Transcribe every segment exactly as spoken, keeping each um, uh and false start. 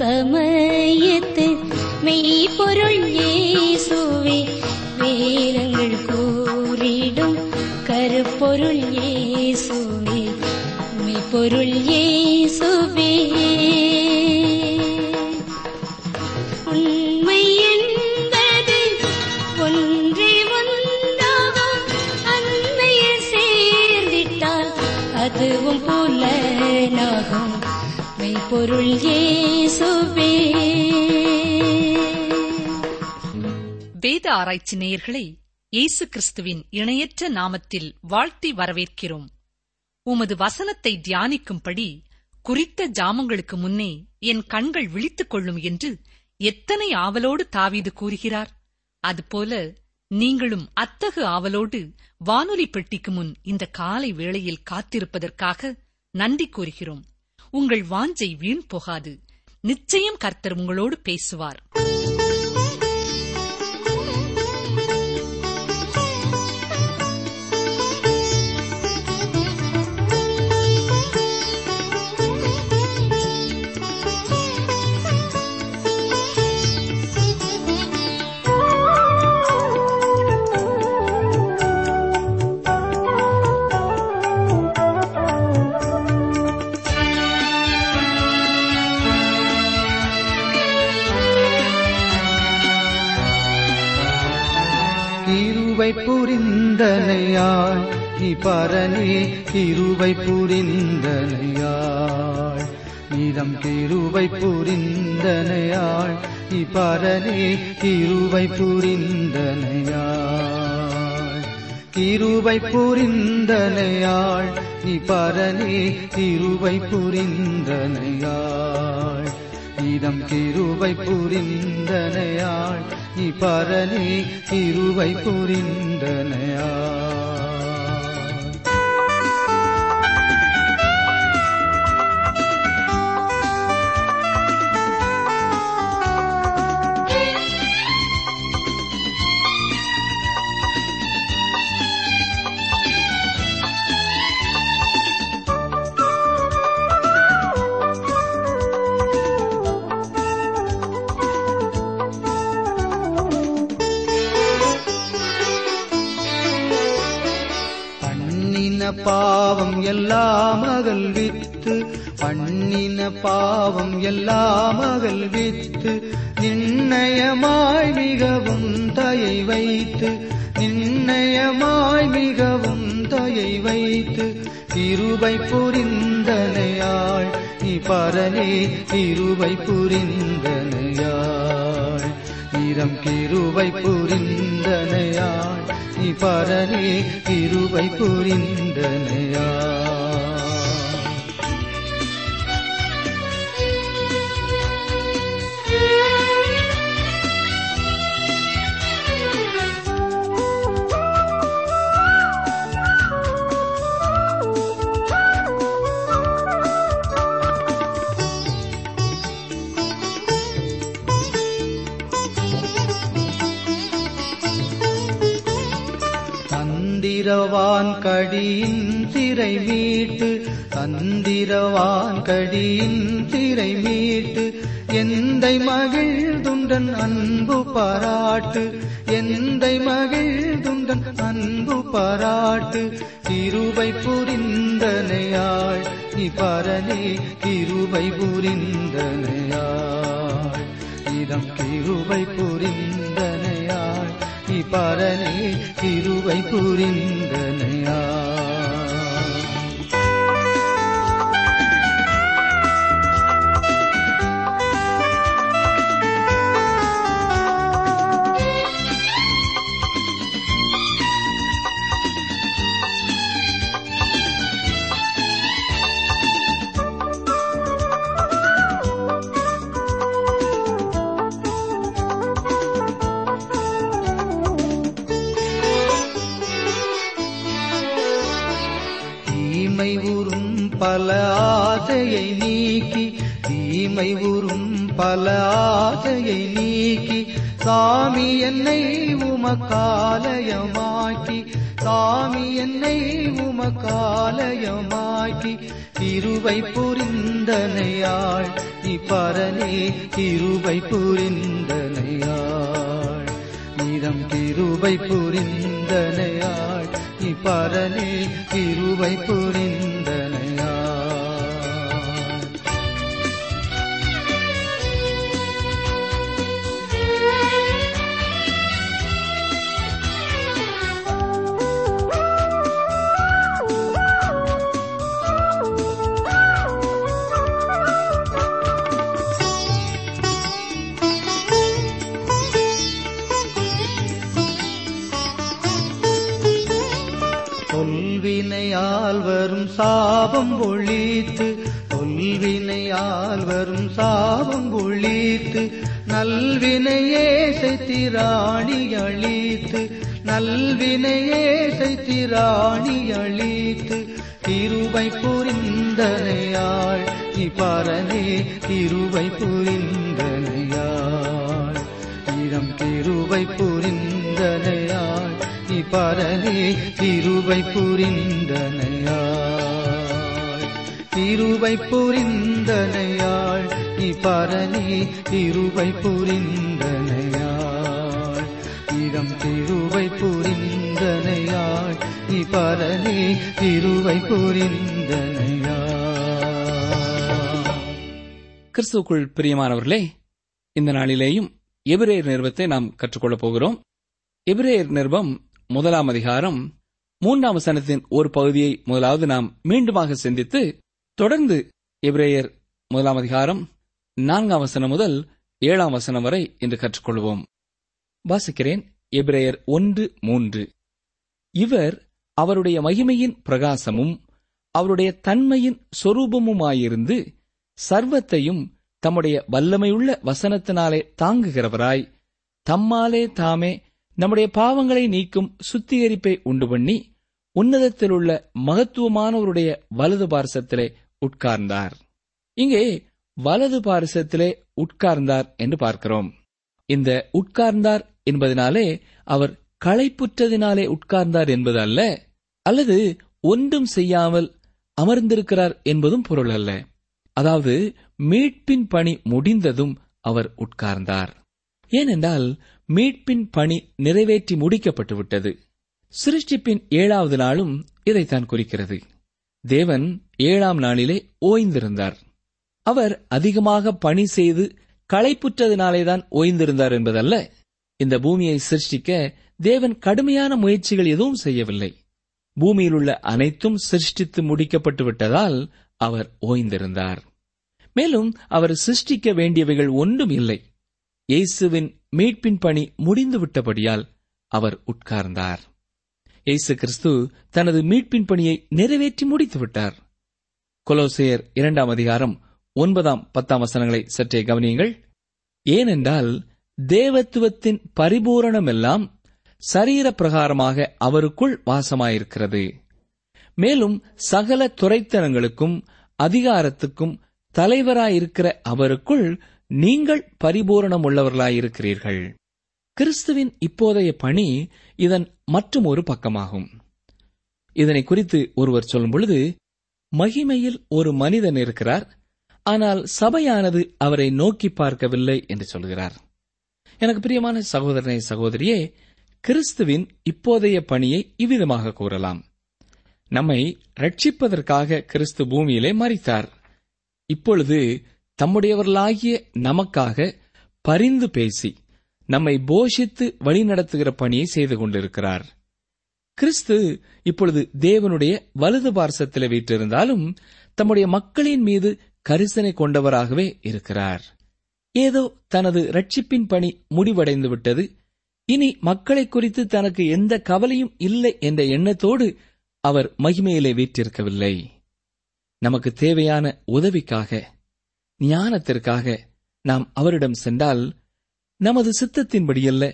சமயத்து மெய்பொருள் இயேசுவே, வேதங்கள் கூறிடும் கருப்பொருள் இயேசுவே, மெய்பொருள் இயேசுவே, உண்மை என்பது ஒன்றே ஒன்றாகும், அன்மையில் சேர்ந்திட்டால் அதுவும் புலனாகும், பொருள் இயேசுவே. வேத ஆராய்ச்சி நேயர்களை இயேசு கிறிஸ்துவின் இணையற்ற நாமத்தில் வாழ்த்தி வரவேற்கிறோம். உமது வசனத்தை தியானிக்கும்படி குறித்த ஜாமங்களுக்கு முன்னே என் கண்கள் விழித்துக் கொள்ளும் என்று எத்தனை ஆவலோடு தாவீது கூறுகிறார், அதுபோல நீங்களும் அத்தகு ஆவலோடு வானொலி பெட்டிக்கு முன் இந்த காலை வேளையில் காத்திருப்பதற்காக நன்றி கூறுகிறோம். உங்கள் வாஞ்சை வீண் போகாது. நிச்சயம் கர்த்தர் உங்களோடு பேசுவார். புரிந்தனையாய் நீ பரனே, கிருபை புரிந்தனையாய் நீதம், கிருபை புரிந்தனையாய் நீ பரனே, கிருபை புரிந்தனையாய், கிருபை புரிந்தனையாய் நீ பரனே, கிருபை புரிந்தனையாய் நீதம், கிருபை புரிந்தனையாய் நீ பரனே, கிருபை புரிந்தனையாய். பாவம் எல்லாம் அகல்வித்து, பண்ணின பாவம் எல்லாம் அகல்வித்து, நிர்ணயமாய் மிகவும் தயை வைத்து, நிர்ணயமாய் மிகவும் தயை வைத்து, கிருபை புரிந்தனையாய் நீ பரனே, கிருபை புரிந்தனையாய் நீதம், கிருபை புரிந்தனையாய் நீ பரனே, கிருபை புரிந்தனையாய். தந்திரவான் கடியின் திரை மீட்டு, தந்திரவான் கடியின் திரை மீட்டு, எந்தை மகிழ்துண்டன் அன்பு பாராட்டு, எந்தை மகிழ்துண்டன் அன்பு பாராட்டு, கிருபை புரிந்தனையாய் நீ பரனே, கிருபை புரிந்தனையாய் இதம், கிருபை புரிந்தனையாய் நீ பரனே, கிருபை புரிந்தனையாய். பல ஆசையை நீக்கி, தீமை உறும் பல ஆசையை நீக்கி, சாமி என்னை உமக்காலயமாக்கி, சாமி என்னை உமக்காலயமாக்கி, திருவை புரிந்தனையாள் நீ பரனே, திருவை புரிந்தனையாள், நீதம் திருவை புரிந்தனையாள் நீ பரனே, திருவை புரிந்தனையாள். தொல்வினையால் வரும் சாபம் ஒழித்து, தொல்வினையால் வரும் சாபம் ஒழித்து, நல்வினையே சைத்திராணி அழித்து, நல்வினையே சைத்திராணி அழித்து, திருவை புரிந்தனையாள் நீ பரனே, திருவை புரிந்தனையாள், இடம் திருவை புரிந்தனையாள் நீ பரனே, திருவை புரிந்தனையாள், திருவை புரிந்தனையாள் நீ பரனே, திருவை புரிந்தனையாள், இடம் திருவை புரிந்தனையாள் நீ பரனே, திருவை புரிந்தனையாள். கிறிஸ்துவுக்குள் பிரியமானவர்களே, இந்த நாளிலேயும் எபிரேயர் நிருபத்தை நாம் கற்றுக்கொள்ளப் போகிறோம். எபிரேயர் நிருபம் முதலாம் அதிகாரம் மூன்றாம் வசனத்தின் ஒரு பகுதியை முதலாவது நாம் மீண்டுமாக சிந்தித்து, தொடர்ந்து எபிரேயர் முதலாம் அதிகாரம் நான்காம் வசனம் முதல் ஏழாம் வசனம் வரை இன்று கற்றுக்கொள்வோம். வாசிக்கிறேன். எபிரேயர் ஒன்று மூன்று. இவர் அவருடைய மகிமையின் பிரகாசமும் அவருடைய தன்மையின் சொரூபமுமாயிருந்து சர்வத்தையும் தம்முடைய வல்லமையுள்ள வசனத்தினாலே தாங்குகிறவராய் தம்மாலே தாமே நம்முடைய பாவங்களை நீக்கும் சுத்திகரிப்பை உண்டு பண்ணி உன்னதத்திலுள்ள மகத்துவமானவருடைய வலது பார்சத்திலே உட்கார்ந்தார். இங்கே வலது பார்சத்திலே உட்கார்ந்தார் என்று பார்க்கிறோம். இந்த உட்கார்ந்தார் என்பதனாலே அவர் களைப்புற்றதினாலே உட்கார்ந்தார் என்பது அல்ல, அல்லது ஒன்றும் செய்யாமல் அமர்ந்திருக்கிறார் என்பதும் பொருள் அல்ல. அதாவது மீட்பின் பணி முடிந்ததும் அவர் உட்கார்ந்தார். ஏனென்றால் மீட்பின் பணி நிறைவேற்றி முடிக்கப்பட்டுவிட்டது. சிருஷ்டிப்பின் ஏழாவது நாளும் இதைத்தான் குறிக்கிறது. தேவன் ஏழாம் நாளிலே ஓய்ந்திருந்தார். அவர் அதிகமாக பணி செய்து களைப்புற்றதினாலேதான் ஓய்ந்திருந்தார் என்பதல்ல. இந்த பூமியை சிருஷ்டிக்க தேவன் கடுமையான முயற்சிகள் எதுவும் செய்யவில்லை. பூமியில் உள்ள அனைத்தும் சிருஷ்டித்து முடிக்கப்பட்டு விட்டதால் அவர் ஓய்ந்திருந்தார். மேலும் அவர் சிருஷ்டிக்க வேண்டியவைகள் ஒன்றும் இல்லை. இயேசுவின் மீட்பின் பணி முடிந்துவிட்டபடியால் அவர் உட்கார்ந்தார். இயேசு கிறிஸ்து தனது மீட்பின் பணியை நிறைவேற்றி முடித்துவிட்டார். கொலோசேயர் இரண்டாம் அதிகாரம் ஒன்பதாம் பத்தாம் வசனங்களை சற்றே கவனியுங்கள். ஏனென்றால் தேவத்துவத்தின் பரிபூரணமெல்லாம் சரீர பிரகாரமாக அவருக்குள் வாசமாயிருக்கிறது. மேலும் சகல துரைத்தனங்களுக்கும் அதிகாரத்துக்கும் தலைவராயிருக்கிற அவருக்குள் நீங்கள் பரிபூரணம் உள்ளவர்களாயிருக்கிறீர்கள். கிறிஸ்துவின் இப்போதைய பணி இதன் மற்றும் ஒரு பக்கமாகும். இதனை குறித்து ஒருவர் சொல்லும் பொழுது, மகிமையில் ஒரு மனிதன் இருக்கிறார், ஆனால் சபையானது அவரை நோக்கி பார்க்கவில்லை என்று சொல்கிறார். எனக்கு பிரியமான சகோதரனே சகோதரியே, கிறிஸ்துவின் இப்போதைய பணியை இவ்விதமாக கூறலாம். நம்மை ரட்சிப்பதற்காக கிறிஸ்து பூமியிலே மரித்தார். இப்பொழுது தம்முடையவர்களாகிய நமக்காக பரிந்து பேசி நம்மை போஷித்து வழிநடத்துகிற பணியை செய்து கொண்டிருக்கிறார். கிறிஸ்து இப்பொழுது தேவனுடைய வலது பார்சத்திலே வீற்றிருந்தாலும் தம்முடைய மக்களின் மீது கரிசனை கொண்டவராகவே இருக்கிறார். ஏதோ தனது ரட்சிப்பின் பணி முடிவடைந்து விட்டது, இனி மக்களை குறித்து தனக்கு எந்த கவலையும் இல்லை என்ற எண்ணத்தோடு அவர் மகிமையிலே வீற்றிருக்கவில்லை. நமக்கு தேவையான உதவிக்காக, ஞானத்திற்காக நாம் அவரிடம் சென்றால், நமது சித்தத்தின்படியல்ல,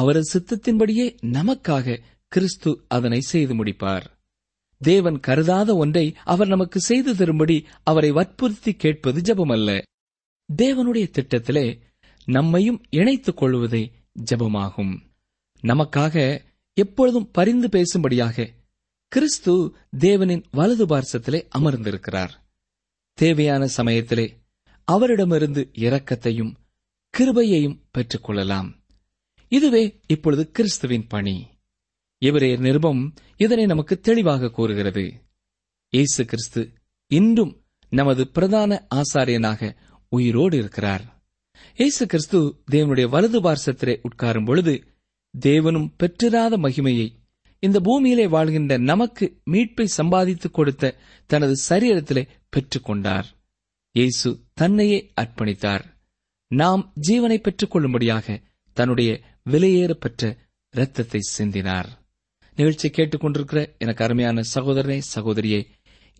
அவரது சித்தத்தின்படியே நமக்காக கிறிஸ்து அதனை செய்து முடிப்பார். தேவன் கருதாத ஒன்றை அவர் நமக்கு செய்து தரும்படி அவரை வற்புறுத்தி கேட்பது ஜெபமல்ல. தேவனுடைய திட்டத்திலே நம்மையும் இணைத்துக் கொள்வதே ஜெபமாகும். நமக்காக எப்பொழுதும் பரிந்து பேசும்படியாக கிறிஸ்து தேவனின் வலது பார்சத்திலே அமர்ந்திருக்கிறார். தேவையான சமயத்திலே அவரிடமிருந்து இரக்கத்தையும் கிருபையையும் பெற்றுக்கொள்ளலாம். இதுவே இப்பொழுது கிறிஸ்துவின் பணி. எபிரேயர் நிருபம் இதனை நமக்கு தெளிவாக கூறுகிறது. இயேசு கிறிஸ்து இன்றும் நமது பிரதான ஆசாரியனாக உயிரோடு இருக்கிறார். இயேசு கிறிஸ்து தேவனுடைய வலது பார்சத்திலே உட்காரும் பொழுது தேவனும் பெற்றிராத மகிமையை இந்த பூமியிலே வாழ்கின்ற நமக்கு மீட்பை சம்பாதித்துக் கொடுத்த தனது சரீரத்திலே பெற்றுக்கொண்டார். இயேசு தன்னையே அர்ப்பணித்தார். நாம் ஜீவனை பெற்றுக் கொள்ளும்படியாக தன்னுடைய விலையேற பெற்ற இரத்தத்தை சிந்தினார். நிகழ்ச்சியை கேட்டுக்கொண்டிருக்கிற எனக்கு அருமையான சகோதரனே, சகோதரியே,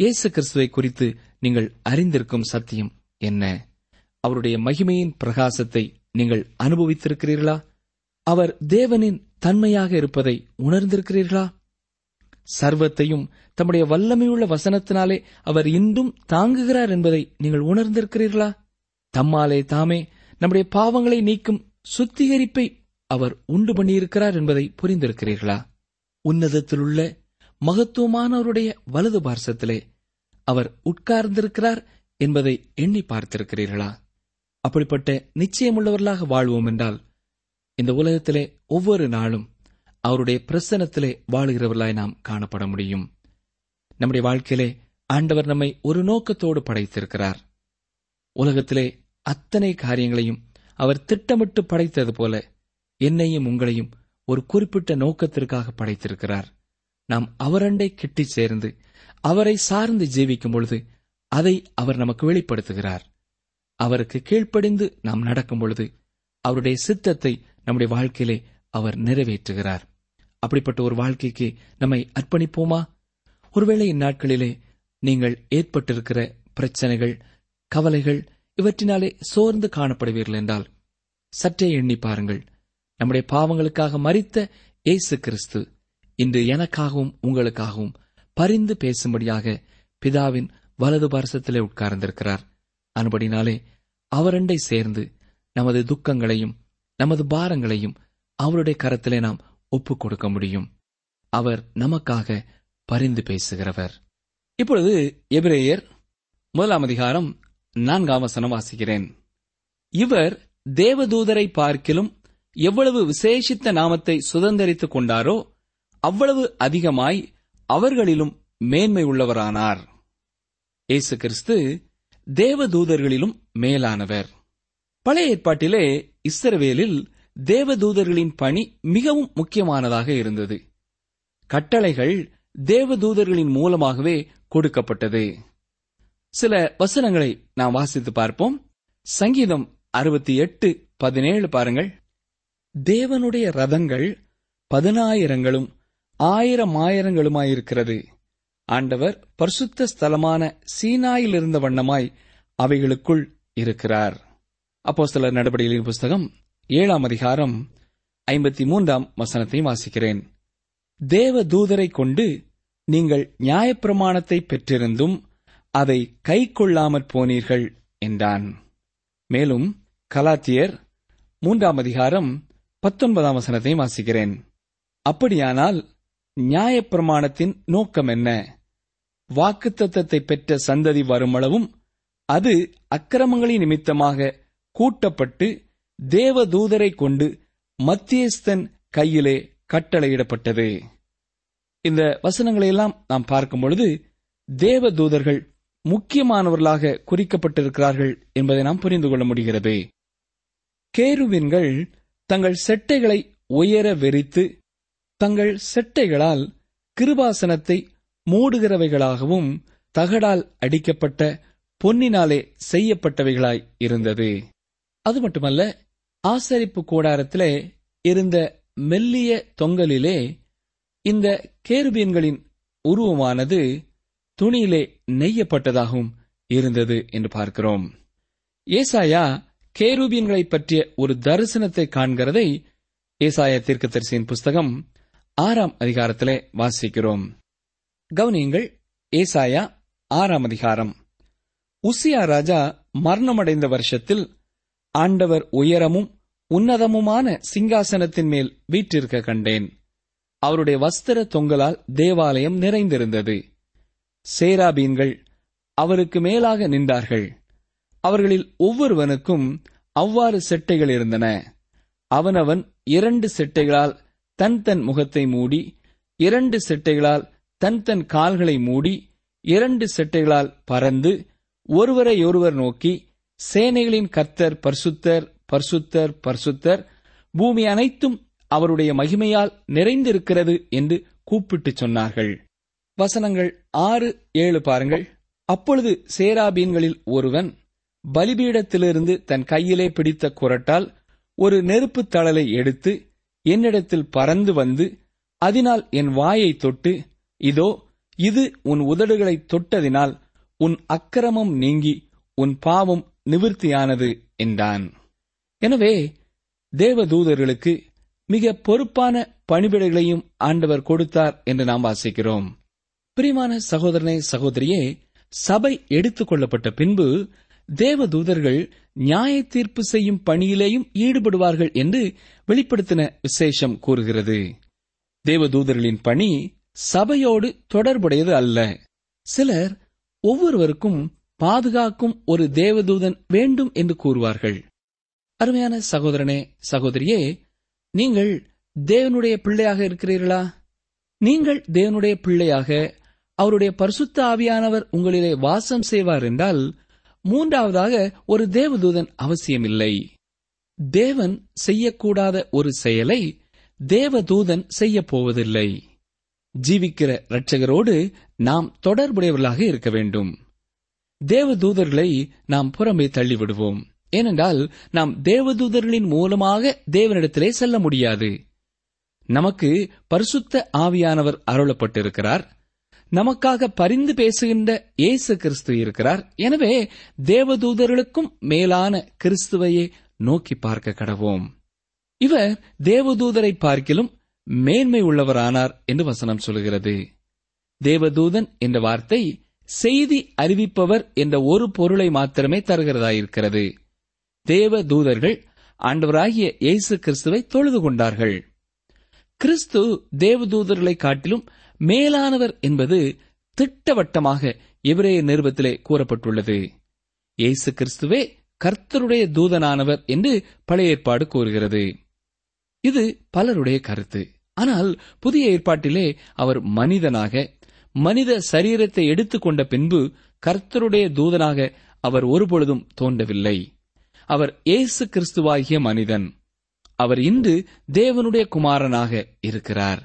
இயேசு கிறிஸ்துவை குறித்து நீங்கள் அறிந்திருக்கும் சத்தியம் என்ன? அவருடைய மகிமையின் பிரகாசத்தை நீங்கள் அனுபவித்திருக்கிறீர்களா? அவர் தேவனின் தன்மையாக இருப்பதை உணர்ந்திருக்கிறீர்களா? சர்வத்தையும் தம்முடைய வல்லமையுள்ள வசனத்தினாலே அவர் இன்றும் தாங்குகிறார் என்பதை நீங்கள் உணர்ந்திருக்கிறீர்களா? தம்மாலே தாமே நம்முடைய பாவங்களை நீக்கும் சுத்திகரிப்பை அவர் உண்டு பண்ணியிருக்கிறார் என்பதை புரிந்திருக்கிறீர்களா? உன்னதத்திலுள்ள மகத்துவமானவருடைய வலது பார்சத்திலே அவர் உட்கார்ந்திருக்கிறார் என்பதை எண்ணி பார்த்திருக்கிறீர்களா? அப்படிப்பட்ட நிச்சயமுள்ளவர்களாக வாழ்வோம் என்றால் இந்த உலகத்திலே ஒவ்வொரு நாளும் அவருடைய பிரசன்னத்திலே வாழ்கிறவர்களாய் நாம் காணப்பட முடியும். நம்முடைய வாழ்க்கையிலே ஆண்டவர் நம்மை ஒரு நோக்கத்தோடு படைத்திருக்கிறார். உலகத்திலே அத்தனை காரியங்களையும் அவர் திட்டமிட்டு படைத்தது போல என்னையும் உங்களையும் ஒரு குறிப்பிட்ட நோக்கத்திற்காக படைத்திருக்கிறார். நாம் அவரண்டை கிட்டி சேர்ந்து அவரை சார்ந்து ஜீவிக்கும் பொழுது அதை அவர் நமக்கு வெளிப்படுத்துகிறார். அவருக்கு கீழ்ப்படிந்து நாம் நடக்கும் பொழுது அவருடைய சித்தத்தை நம்முடைய வாழ்க்கையிலே அவர் நிறைவேற்றுகிறார். அப்படிப்பட்ட ஒரு வாழ்க்கைக்கு நம்மை அர்ப்பணிப்போமா? ஒருவேளை இந்நாட்களிலே நீங்கள் ஏற்பட்டிருக்கிற பிரச்சனைகள், கவலைகள் இவற்றினாலே சோர்ந்து காணப்படுவீர்கள் என்றால் சற்றே எண்ணி பாருங்கள். நம்முடைய பாவங்களுக்காக மரித்த இயேசு கிறிஸ்து இன்று எனக்காகவும் உங்களுக்காகவும் பரிந்து பேசும்படியாக பிதாவின் வலது பார்சத்திலே உட்கார்ந்திருக்கிறார். அன்படினாலே அவரண்டை சேர்ந்து நமது துக்கங்களையும் நமது பாரங்களையும் அவருடைய கரத்திலே நாம் ஒப்புக் கொடுக்க முடியும். அவர் நமக்காக பரிந்து பேசுகிறவர். இப்பொழுது எபிரேயர் முதலாம் அதிகாரம் நான்காம் வசனம் வாசிக்கிறேன். இவர் தேவதூதரை பார்க்கிலும் எவ்வளவு விசேஷித்த நாமத்தை சுதந்தரித்துக் கொண்டாரோ அவ்வளவு அதிகமாய் அவர்களிலும் மேன்மை உள்ளவரானார். இயேசு கிறிஸ்து தேவதூதர்களிலும் மேலானவர். பழைய ஏற்பாட்டிலே இஸ்ரவேலில் தேவதூதர்களின் பணி மிகவும் முக்கியமானதாக இருந்தது. கட்டளைகள் தேவதூதர்களின் மூலமாகவே கொடுக்கப்பட்டது. சில வசனங்களை நாம் வாசித்து பார்ப்போம். சங்கீதம் அறுபத்தி எட்டு பதினேழு பாருங்கள். தேவனுடைய ரதங்கள் பதினாயிரங்களும் ஆயிரம் ஆயிரங்களுமாயிருக்கிறது. ஆண்டவர் பரிசுத்த ஸ்தலமான சீனாயிலிருந்த வண்ணமாய் அவைகளுக்குள் இருக்கிறார். அப்போஸ்தலர் நடபடிகளின் புஸ்தகம் ஏழாம் அதிகாரம் ஐம்பத்தி மூன்றாம் வசனத்தையும் வாசிக்கிறேன். தேவ தூதரை கொண்டு நீங்கள் நியாயப்பிரமாணத்தை பெற்றிருந்தும் அதை கை கொள்ளாமற் போனீர்கள் என்றான். மேலும் கலாத்தியர் மூன்றாம் அதிகாரம் பத்தொன்பதாம் வசனத்தையும் வாசிக்கிறேன். அப்படியானால் நியாயப்பிரமாணத்தின் நோக்கம் என்ன? வாக்குத்தத்தத்தை பெற்ற சந்ததி வருமளவும் அது அக்கிரமங்களின் நிமித்தமாக கூட்டப்பட்டு தேவ தூதரை கொண்டு மத்தியஸ்தன் கையிலே கட்டளையிடப்பட்டது. இந்த வசனங்களையெல்லாம் நாம் பார்க்கும் பொழுது தேவ தூதர்கள் முக்கியமானவர்களாக குறிக்கப்பட்டிருக்கிறார்கள் என்பதை நாம் புரிந்து கொள்ள முடிகிறது. கேருவின்கள் தங்கள் செட்டைகளை உயர வெறித்து தங்கள் செட்டைகளால் கிருபாசனத்தை மூடுகிறவைகளாகவும் தகடால் அடிக்கப்பட்ட பொன்னினாலே செய்யப்பட்டவைகளாய் இருந்தது. அது மட்டுமல்ல, ஆசரிப்பு கூடாரத்திலே இருந்த மெல்லிய தொங்கலிலே இந்த கேருபீன்களின் உருவமானது துணியிலே நெய்யப்பட்டதாகவும் இருந்தது என்று பார்க்கிறோம். ஏசாயா கேருபீன்களை பற்றிய ஒரு தரிசனத்தை காண்கிறதை ஏசாயா தீர்க்கதரிசியின் புஸ்தகம் ஆறாம் அதிகாரத்திலே வாசிக்கிறோம். கவனியுங்கள், ஏசாயா ஆறாம் அதிகாரம். உசியா ராஜா மரணமடைந்த வருஷத்தில் ஆண்டவர் உயரமும் உன்னதமுமான சிங்காசனத்தின் மேல் வீற்றிருக்க கண்டேன். அவருடைய வஸ்திர தொங்கலால் தேவாலயம் நிறைந்திருந்தது. சேராபீன்கள் அவருக்கு மேலாக நின்றார்கள். அவர்களில் ஒவ்வொருவனுக்கும் அவ்வாறு செட்டைகள் இருந்தன. அவனவன் இரண்டு செட்டைகளால் தன் தன் முகத்தை மூடி, இரண்டு செட்டைகளால் தன் தன் கால்களை மூடி, இரண்டு செட்டைகளால் பறந்து ஒருவரையொருவர் நோக்கி, சேனைகளின் கர்த்தர் பரிசுத்தர், பரிசுத்தர், பரிசுத்தர், பூமி அனைத்தும் அவருடைய மகிமையால் நிறைந்திருக்கிறது என்று கூப்பிட்டு சொன்னார்கள். வசனங்கள் ஆறு ஏழு பாருங்கள். அப்பொழுது சேராபீன்களில் ஒருவன் பலிபீடத்திலிருந்து தன் கையிலே பிடித்த குரட்டால் ஒரு நெருப்பு தழலை எடுத்து என்னிடத்தில் பறந்து வந்து, அதனால் என் வாயை தொட்டு, இதோ இது உன் உதடுகளை தொட்டதினால் உன் அக்கிரமம் நீங்கி உன் பாவம் நிவிர்த்தியானது என்றான். எனவே தேவதூதர்களுக்கு மிக பொறுப்பான பணிவிடைகளையும் ஆண்டவர் கொடுத்தார் என்று நாம் வாசிக்கிறோம். பிரியமான சகோதரனே, சகோதரியே, சபை எடுத்துக் கொள்ளப்பட்ட பின்பு தேவதூதர்கள் நியாய தீர்ப்பு செய்யும் பணியிலேயும் ஈடுபடுவார்கள் என்று வெளிப்படுத்தின விசேஷம் கூறுகிறது. தேவதூதர்களின் பணி சபையோடு தொடர்புடையது அல்ல. சிலர் ஒவ்வொருவருக்கும் பாதுகாக்கும் ஒரு தேவதூதன் வேண்டும் என்று கூறுவார்கள். அருமையான சகோதரனே, சகோதரியே, நீங்கள் தேவனுடைய பிள்ளையாக இருக்கிறீர்களா? நீங்கள் தேவனுடைய பிள்ளையாக அவருடைய பரிசுத்த ஆவியானவர் உங்களிலே வாசம் செய்வார் என்றால் மூன்றாவதாக ஒரு தேவதூதன் அவசியமில்லை. தேவன் செய்யக்கூடாத ஒரு செயலை தேவதூதன் செய்ய போவதில்லை. ஜீவிக்கிற இரட்சகரோடு நாம் தொடர்புடையவர்களாக இருக்க வேண்டும். தேவதூதர்களை நாம் புறமே தள்ளிவிடுவோம். ஏனென்றால் நாம் தேவதூதர்களின் மூலமாக தேவனிடத்திலே செல்ல முடியாது. நமக்கு பரிசுத்த ஆவியானவர் அருளப்பட்டிருக்கிறார். நமக்காக பரிந்து பேசுகின்ற இயேசு கிறிஸ்து இருக்கிறார். எனவே தேவதூதர்களுக்கும் மேலான கிறிஸ்துவையே நோக்கி பார்க்க கடவோம். இவர் தேவதூதரை பார்க்கிலும் மேன்மை உள்ளவரானார் என்று வசனம் சொல்கிறது. தேவதூதன் என்ற வார்த்தை செய்தி அறிவிப்பவர் என்ற ஒரு பொருளை மாத்திரமே தருகிறதாயிருக்கிறது. தேவதூதர்கள் ஆண்டவராகிய இயேசு கிறிஸ்துவை தொழுது கொண்டார்கள். கிறிஸ்து தேவதூதர்களை காட்டிலும் மேலானவர் என்பது திட்டவட்டமாக எபிரேயர் நிருபத்திலே கூறப்பட்டுள்ளது. இயேசு கிறிஸ்துவே கர்த்தருடைய தூதனானவர் என்று பழைய ஏற்பாடு கூறுகிறது. இது பலருடைய கருத்து. ஆனால் புதிய ஏற்பாட்டிலே அவர் மனிதனாக, மனித சரீரத்தை எடுத்துக்கொண்ட பின்பு கர்த்தருடைய தூதனாக அவர் ஒருபொழுதும் தோன்றவில்லை. அவர் இயேசு கிறிஸ்துவாகிய மனிதன். அவர் இன்று தேவனுடைய குமாரனாக இருக்கிறார்.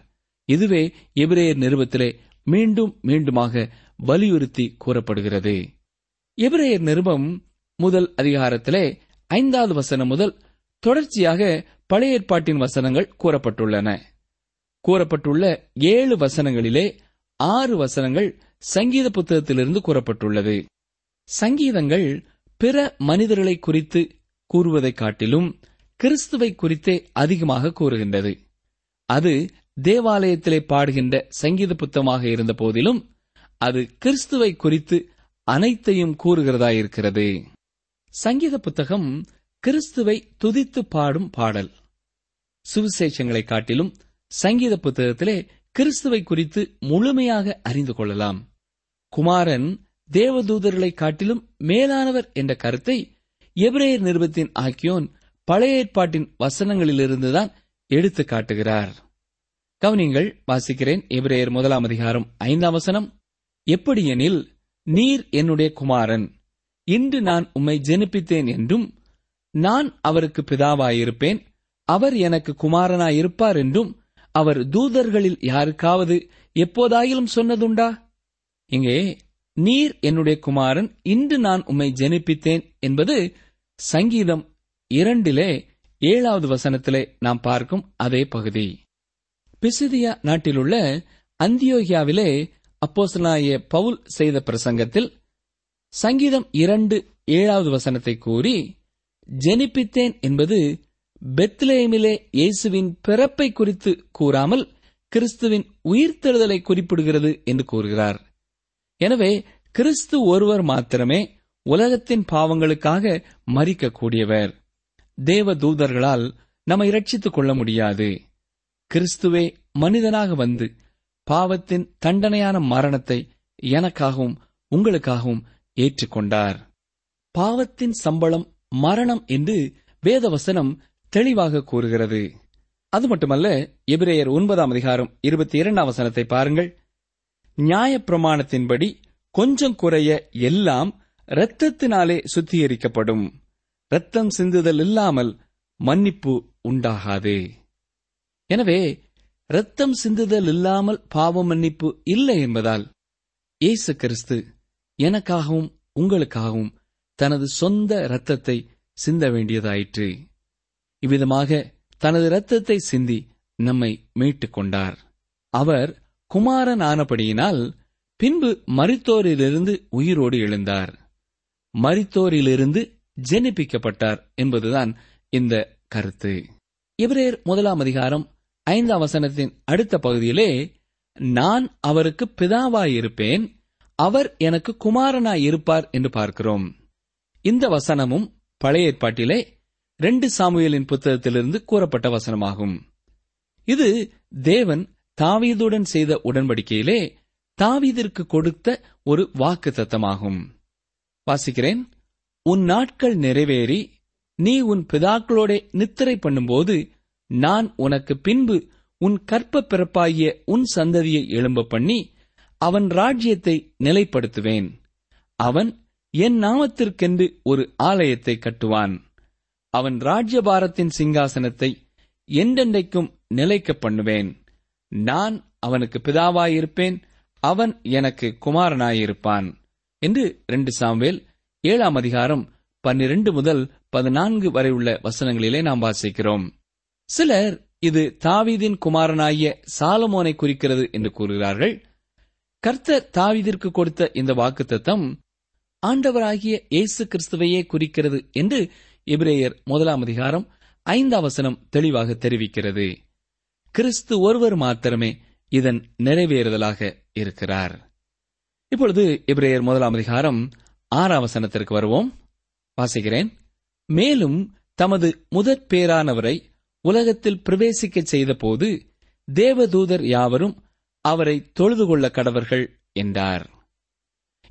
இதுவே எபிரேயர் நிருபத்திலே மீண்டும் மீண்டுமாக வலியுறுத்தி கூறப்படுகிறது. எபிரேயர் நிருபம் முதல் அதிகாரத்திலே ஐந்தாவது வசனம் முதல் தொடர்ச்சியாக பழைய ஏற்பாட்டின் வசனங்கள் கூறப்பட்டுள்ளன. கூறப்பட்டுள்ள ஏழு வசனங்களிலே ஆறு வசனங்கள் சங்கீத புத்தகத்திலிருந்து கூறப்பட்டுள்ளது. சங்கீதங்கள் பிற மனிதர்களை குறித்து கூறுவதை காட்டிலும் கிறிஸ்துவை குறித்தே அதிகமாக கூறுகின்றது. அது தேவாலயத்திலே பாடுகின்ற சங்கீத புத்தகமாக இருந்த போதிலும் அது கிறிஸ்துவை குறித்து அனைத்தையும் கூறுகிறதாயிருக்கிறது. சங்கீத புத்தகம் கிறிஸ்துவை துதித்து பாடும் பாடல். சுவிசேஷங்களை காட்டிலும் சங்கீத புத்தகத்திலே கிறிஸ்துவை குறித்து முழுமையாக அறிந்து கொள்ளலாம். குமாரன் தேவதூதர்களை காட்டிலும் மேலானவர் என்ற கருத்தை எபிரேயர் நிருபத்தின் ஆக்கியோன் பழைய ஏற்பாட்டின் வசனங்களிலிருந்துதான் எடுத்து காட்டுகிறார். கவனிங்கள், வாசிக்கிறேன். எபிரேயர் முதலாம் அதிகாரம் ஐந்தாம் வசனம். எப்படியெனில், நீர் என்னுடைய குமாரன், இன்று நான் உம்மை ஜெனிப்பித்தேன் என்றும், நான் அவருக்கு பிதாவாயிருப்பேன், அவர் எனக்கு குமாரனாயிருப்பார் என்றும் அவர் தூதர்களில் யாருக்காவது எப்போதாயிலும் சொன்னதுண்டா? இங்கே நீர் என்னுடைய குமாரன், இன்று நான் உம்மை ஜெனிப்பித்தேன் என்பது சங்கீதம் இரண்டிலே ஏழாவது வசனத்திலே நாம் பார்க்கும் அதே பகுதி. பிசிதியா நாட்டிலுள்ள அந்தியோகியாவிலே அப்போஸ்தலனாகிய பவுல் செய்த பிரசங்கத்தில் சங்கீதம் இரண்டு ஏழாவது வசனத்தை கூறி, ஜெனிப்பித்தேன் என்பது பெத்லேமிலே இயேசுவின் பிறப்பை குறித்து கூறாமல் கிறிஸ்துவின் உயிர்த்தெழுதலை குறிப்பிடுகிறது என்று கூறுகிறார். எனவே கிறிஸ்து ஒருவர் மாத்திரமே உலகத்தின் பாவங்களுக்காக மரிக்கக்கூடியவர். தேவ தூதர்களால் நம்மை இரட்சித்துக் கொள்ள முடியாது. கிறிஸ்துவே மனிதனாக வந்து பாவத்தின் தண்டனையான மரணத்தை எனக்காகவும் உங்களுக்காகவும் ஏற்றுக்கொண்டார். பாவத்தின் சம்பளம் மரணம் என்று வேதவசனம் தெளிவாக கூறுகிறது. அது மட்டுமல்ல, எபிரேயர் ஒன்பதாம் அதிகாரம் இருபத்தி இரண்டாம் வசனத்தை பாருங்கள். நியாய பிரமாணத்தின்படி கொஞ்சம் குறைய எல்லாம் இரத்தத்தினாலே சுத்திகரிக்கப்படும், இரத்தம் சிந்துதல் இல்லாமல் மன்னிப்பு உண்டாகாது. எனவே இரத்தம் சிந்துதல் இல்லாமல் பாவ மன்னிப்பு இல்லை என்பதால் இயேசு கிறிஸ்து எனக்காகவும் உங்களுக்காகவும் தனது சொந்த இரத்தத்தை சிந்த வேண்டியதாயிற்று. இவ்விதமாக தனது இரத்தத்தை சிந்தி நம்மை மீட்டுக் கொண்டார். அவர் குமாரன் ஆனபடியினால் பின்பு மரித்தோரிலிருந்து உயிரோடு எழுந்தார், மரித்தோரிலிருந்து ஜெனிப்பிக்கப்பட்டார் என்பதுதான் இந்த கருத்து. எபிரேயர் முதலாம் அதிகாரம் ஐந்தாம் வசனத்தின் அடுத்த பகுதியிலே, நான் அவருக்கு பிதாவாயிருப்பேன், அவர் எனக்கு குமாரனாயிருப்பார் என்று பார்க்கிறோம். இந்த வசனமும் பழைய ஏற்பாட்டிலே ரெண்டு சாமுவேலின் புத்தகத்திலிருந்து கூறப்பட்ட வசனமாகும். இது தேவன் தாவீதுடன் செய்த உடன்படிக்கையிலே தாவீதிற்கு கொடுத்த ஒரு வாக்குத்தத்தமாகும். வாசிக்கிறேன். உன் நாட்கள் நிறைவேறி நீ உன் பிதாக்களோட நித்திரை பண்ணும்போது நான் உனக்கு பின்பு உன் கற்ப பிறப்பாகிய உன் சந்ததியை எழும்ப பண்ணி அவன் ராஜ்யத்தை நிலைப்படுத்துவேன். அவன் என் நாமத்திற்கென்று ஒரு ஆலயத்தை கட்டுவான். அவன் ராஜ்யபாரத்தின் சிங்காசனத்தை என்றென்றைக்கும் நிலைக்க பண்ணுவேன். நான் அவனுக்கு பிதாவாயிருப்பேன், அவன் எனக்கு குமாரனாயிருப்பான் என்று ரெண்டு சாமுவேல் ஏழாம் அதிகாரம் பன்னிரண்டு முதல் பதினான்கு வரை உள்ள வசனங்களிலே நாம் வாசிக்கிறோம். சிலர் இது தாவீதின் குமாரனாகிய சாலமோனை குறிக்கிறது என்று கூறுகிறார்கள். கர்த்தர் தாவீதிற்கு கொடுத்த இந்த வாக்குத்தத்தம் ஆண்டவராகிய இயேசு கிறிஸ்துவையே குறிக்கிறது என்று எபிரேயர் முதலாம் அதிகாரம் ஐந்தாம் வசனம் தெளிவாக தெரிவிக்கிறது. கிறிஸ்து ஒருவர் மாத்திரமே இதன் நிறைவேறுதலாக இருக்கிறார். இப்பொழுது எபிரேயர் முதலாம் அதிகாரம் ஆறாம் வசனத்திற்கு வருவோம். வாசிக்கிறேன். மேலும் தமது முதற் பேரானவரை உலகத்தில் பிரவேசிக்க செய்த போது தேவதூதர் யாவரும் அவரை தொழுது கொள்ள கடவர்கள் என்றார்.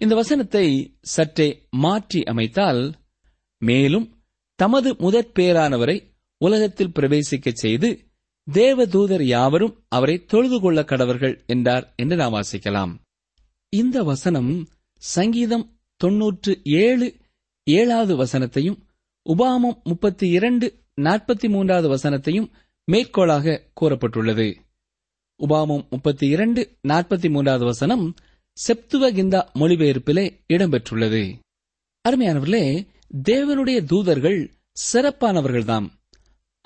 இந்த வசனத்தை சற்றே மாற்றி அமைத்தால், மேலும் தமது முதற் பேரானவரை உலகத்தில் பிரவேசிக்க செய்து தேவதூதர் யாவரும் அவரை தொழுது கொள்ள கடவர்கள் என்றார் என்று நாம் வாசிக்கலாம். இந்த வசனம் சங்கீதம் தொன்னூற்று ஏழு ஏழாவது வசனத்தையும் உபாமம் முப்பத்தி இரண்டு நாற்பத்தி மூன்றாவது வசனத்தையும் மேற்கோளாக கூறப்பட்டுள்ளது. உபாமம் முப்பத்தி இரண்டு நாற்பத்தி மூன்றாவது வசனம் செப்துவகிந்தா மொழிபெயர்ப்பிலே இடம்பெற்றுள்ளது. அருமையானவர்களே, தேவனுடைய தூதர்கள் சிறப்பானவர்கள்தாம்,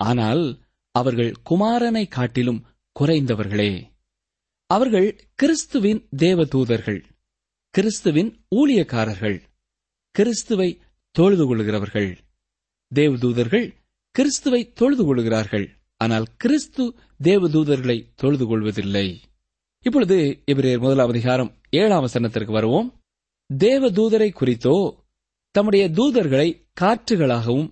ஆனால் அவர்கள் குமாரனை காட்டிலும் குறைந்தவர்களே. அவர்கள் கிறிஸ்துவின் தேவ தூதர்கள், கிறிஸ்துவின் ஊழியக்காரர்கள், கிறிஸ்துவை தொழுது கொள்கிறவர்கள். தேவதூதர்கள் கிறிஸ்துவை தொழுது கொள்கிறார்கள், ஆனால் கிறிஸ்து தேவதூதர்களை தொழுது கொள்வதில்லை. இப்பொழுது எபிரேயர் முதலாம் அதிகாரம் ஏழாம் வசனத்திற்கு வருவோம். தேவதூதரை குறித்தோ தம்முடைய தூதர்களை காற்றுகளாகவும்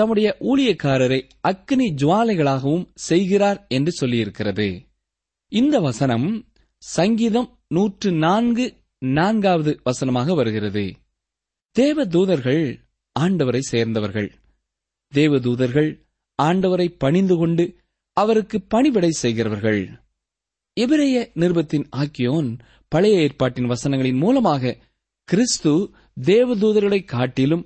தம்முடைய ஊழியக்காரரை அக்கினி ஜுவாலைகளாகவும் செய்கிறார் என்று சொல்லியிருக்கிறது. இந்த வசனம் சங்கீதம் நூற்று நான்கு நான்காவது வசனமாக வருகிறது. தேவதூதர்கள் ஆண்டவரை சேர்ந்தவர்கள். தேவதூதர்கள் ஆண்டவரை பணிந்து கொண்டு அவருக்கு பணிவிடை செய்கிறவர்கள். எபிரேய நிருபத்தின் ஆக்கியோன் பழைய ஏற்பாட்டின் வசனங்களின் மூலமாக கிறிஸ்து தேவதூதர்களை காட்டிலும்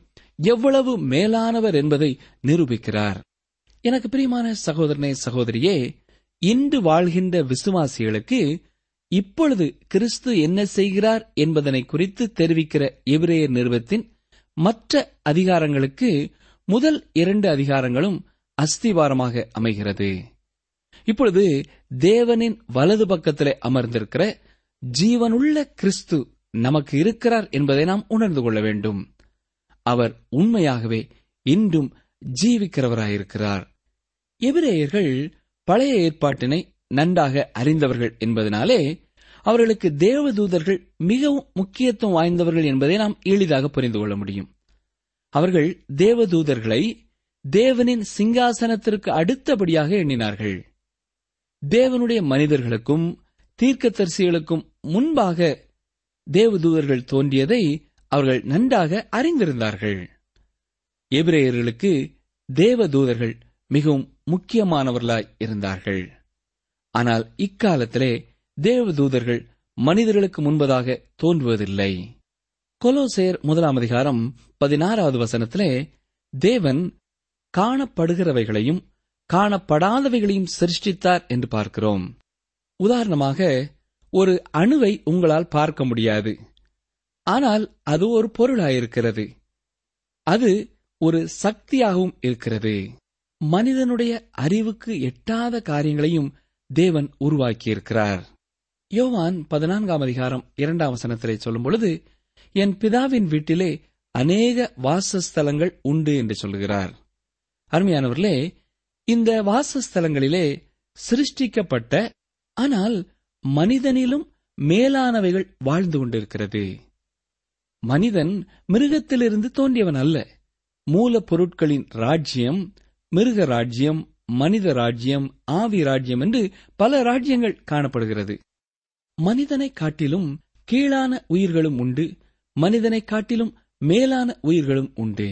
எவ்வளவு மேலானவர் என்பதை நிரூபிக்கிறார். எனக்கு பிரியமான சகோதரனே சகோதரியே, இன்று வாழ்கின்ற விசுவாசிகளுக்கு இப்பொழுது கிறிஸ்து என்ன செய்கிறார் என்பதனை குறித்து தெரிவிக்கிற எபிரேயர் நிருபத்தின் மற்ற அதிகாரங்களுக்கு முதல் இரண்டு அதிகாரங்களும் அஸ்திவாரமாக அமைகிறது. இப்பொழுது தேவனின் வலது பக்கத்திலே அமர்ந்திருக்கிற ஜீவனுள்ள கிறிஸ்து நமக்கு இருக்கிறார் என்பதை நாம் உணர்ந்து கொள்ள வேண்டும். அவர் உண்மையாகவே இன்றும் ஜீவிக்கிறவராயிருக்கிறார். எபிரேயர்கள் பழைய ஏற்பாட்டினை நன்றாக அறிந்தவர்கள் என்பதனாலே அவர்களுக்கு தேவதூதர்கள் மிகவும் முக்கியத்துவம் வாய்ந்தவர்கள் என்பதை நாம் எளிதாக புரிந்து கொள்ள முடியும். அவர்கள் தேவதூதர்களை தேவனின் சிங்காசனத்திற்கு அடுத்தபடியாக எண்ணினார்கள். தேவனுடைய மனிதர்களுக்கும் தீர்க்கதரிசிகளுக்கும் முன்பாக தேவதூதர்கள் தோன்றியதை அவர்கள் நன்றாக அறிந்திருந்தார்கள். எபிரேயர்களுக்கு தேவதூதர்கள் மிகவும் முக்கியமானவர்களாய் இருந்தார்கள். ஆனால் இக்காலத்திலே தேவதூதர்கள் மனிதர்களுக்கு முன்பதாக தோன்றுவதில்லை. கொலோசேயர் முதலாம் அதிகாரம் பதினாறாவது வசனத்திலே தேவன் காணப்படுகிறவைகளையும் காணப்படாதவைகளையும் சிருஷ்டித்தார் என்று பார்க்கிறோம். உதாரணமாக, ஒரு அணுவை உங்களால் பார்க்க முடியாது, ஆனால் அது ஒரு பொருளாயிருக்கிறது, அது ஒரு சக்தியாகவும் இருக்கிறது. மனிதனுடைய அறிவுக்கு எட்டாத காரியங்களையும் தேவன் உருவாக்கியிருக்கிறார். யோவான் பதினான்காம் அதிகாரம் இரண்டாம் வசனத்திலே சொல்லும் பொழுது, என் பிதாவின் வீட்டிலே அநேக வாசஸ்தலங்கள் உண்டு என்று சொல்கிறார். அருமையானவர்களே, இந்த வாசஸ்தலங்களிலே சிருஷ்டிக்கப்பட்ட ஆனால் மனிதனிலும் மேலானவைகள் வாழ்ந்து கொண்டிருக்கிறது. மனிதன் மிருகத்திலிருந்து தோன்றியவன் அல்ல. மூல பொருட்களின் ராஜ்யம், மிருக ராஜ்யம், மனித ராஜ்யம், ஆவி ராஜ்யம் என்று பல ராஜ்யங்கள் காணப்படுகிறது. மனிதனை காட்டிலும் கீழான உயிர்களும் உண்டு, மனிதனை காட்டிலும் மேலான உயிர்களும் உண்டு.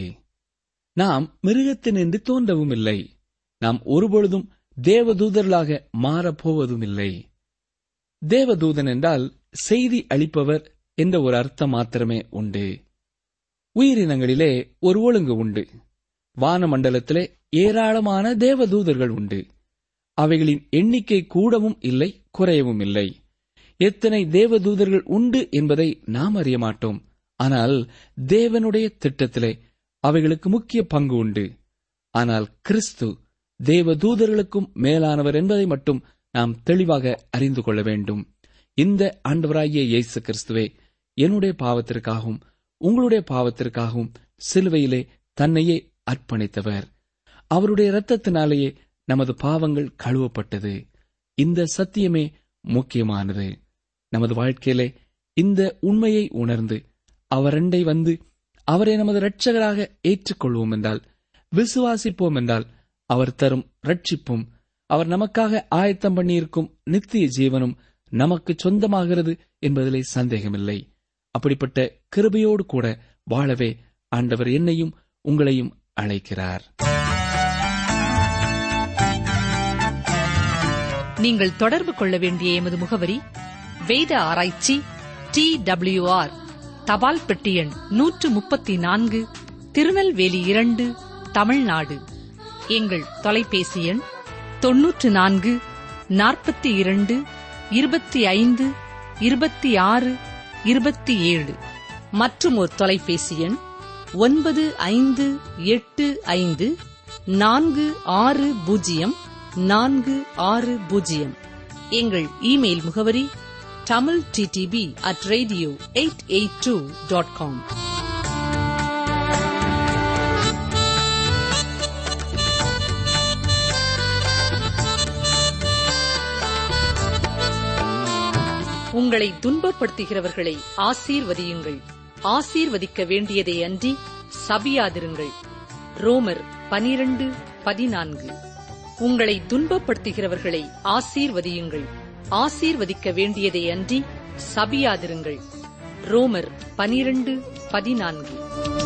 நாம் மிருகத்தினின்று தோன்றவும் இல்லை, நாம் ஒருபொழுதும் தேவதூதர்களாக மாறப்போவதும் இல்லை. தேவதூதன் என்றால் செய்தி அளிப்பவர் என்ற ஒரு அர்த்தம் மாத்திரமே உண்டு. உயிரினங்களிலே ஒரு ஒழுங்கு உண்டு. வானமண்டலத்திலே ஏராளமான தேவதூதர்கள் உண்டு. அவைகளின் எண்ணிக்கை கூடவும் இல்லை, குறையவும் இல்லை. எத்தனை தேவதூதர்கள் உண்டு என்பதை நாம் அறிய மாட்டோம். ஆனால் தேவனுடைய திட்டத்திலே அவைகளுக்கு முக்கிய பங்கு உண்டு. ஆனால் கிறிஸ்து தேவதூதர்களுக்கும் மேலானவர் என்பதை மட்டும் நாம் தெளிவாக அறிந்து கொள்ள வேண்டும். இந்த ஆண்டவராகிய இயேசு கிறிஸ்துவே என்னுடைய பாவத்திற்காகவும் உங்களுடைய பாவத்திற்காகவும் சிலுவையிலே தன்னையே அர்ப்பணித்தவர். அவருடைய இரத்தத்தினாலேயே நமது பாவங்கள் கழுவப்பட்டது. இந்த சத்தியமே முக்கியமானது. நமது வாழ்க்கையிலே இந்த உண்மையை உணர்ந்து அவரண்டை வந்து அவரை நமது இரட்சகராக ஏற்றுக்கொள்வோம் என்றால், விசுவாசிப்போம் என்றால், அவர் தரும் இரட்சிப்பும் அவர் நமக்காக ஆயத்தம் பண்ணியிருக்கும் நித்திய ஜீவனும் நமக்கு சொந்தமாகிறது என்பதிலே சந்தேகமில்லை. அப்படிப்பட்ட கிருபையோடு கூட வாழவே ஆண்டவர் என்னையும் உங்களையும் அழைக்கிறார். நீங்கள் தொடர்பு கொள்ள வேண்டிய எமது முகவரி: வேத ஆராய்ச்சி டி டபிள்யூ ஆர், தபால் பெட்டி எண் நூற்று முப்பத்தி நான்கு, திருநெல்வேலி இரண்டு, தமிழ்நாடு. எங்கள் தொலைபேசி எண் தொன்னூற்று நான்கு நாற்பத்தி இரண்டு இருபத்தி ஐந்து இருபத்தி ஆறு இருபத்தி ஏழு. மற்றும் ஒரு தொலைபேசி எண் ஒன்பது ஐந்து எட்டு ஐந்து நான்கு ஆறு பூஜ்ஜியம் நான்கு ஆறு பூஜ்ஜியம். எங்கள் இமெயில் முகவரி தமிழ் டிடிபி அட் ரேடியோ எட்டு எட்டு இரண்டு டாட் காம். உங்களை துன்பப்படுத்துகிறவர்களை ஆசீர்வதியுங்கள், ஆசீர்வதிக்க வேண்டியதை அன்றி சபியாதிருங்கள். ரோமர் பனிரெண்டு பதினான்கு. உங்களை துன்பப்படுத்துகிறவர்களை ஆசீர்வதியுங்கள், ஆசீர்வதிக்க வேண்டியதை அன்றி சபியாதிருங்கள். ரோமர் பனிரெண்டு பதினான்கு.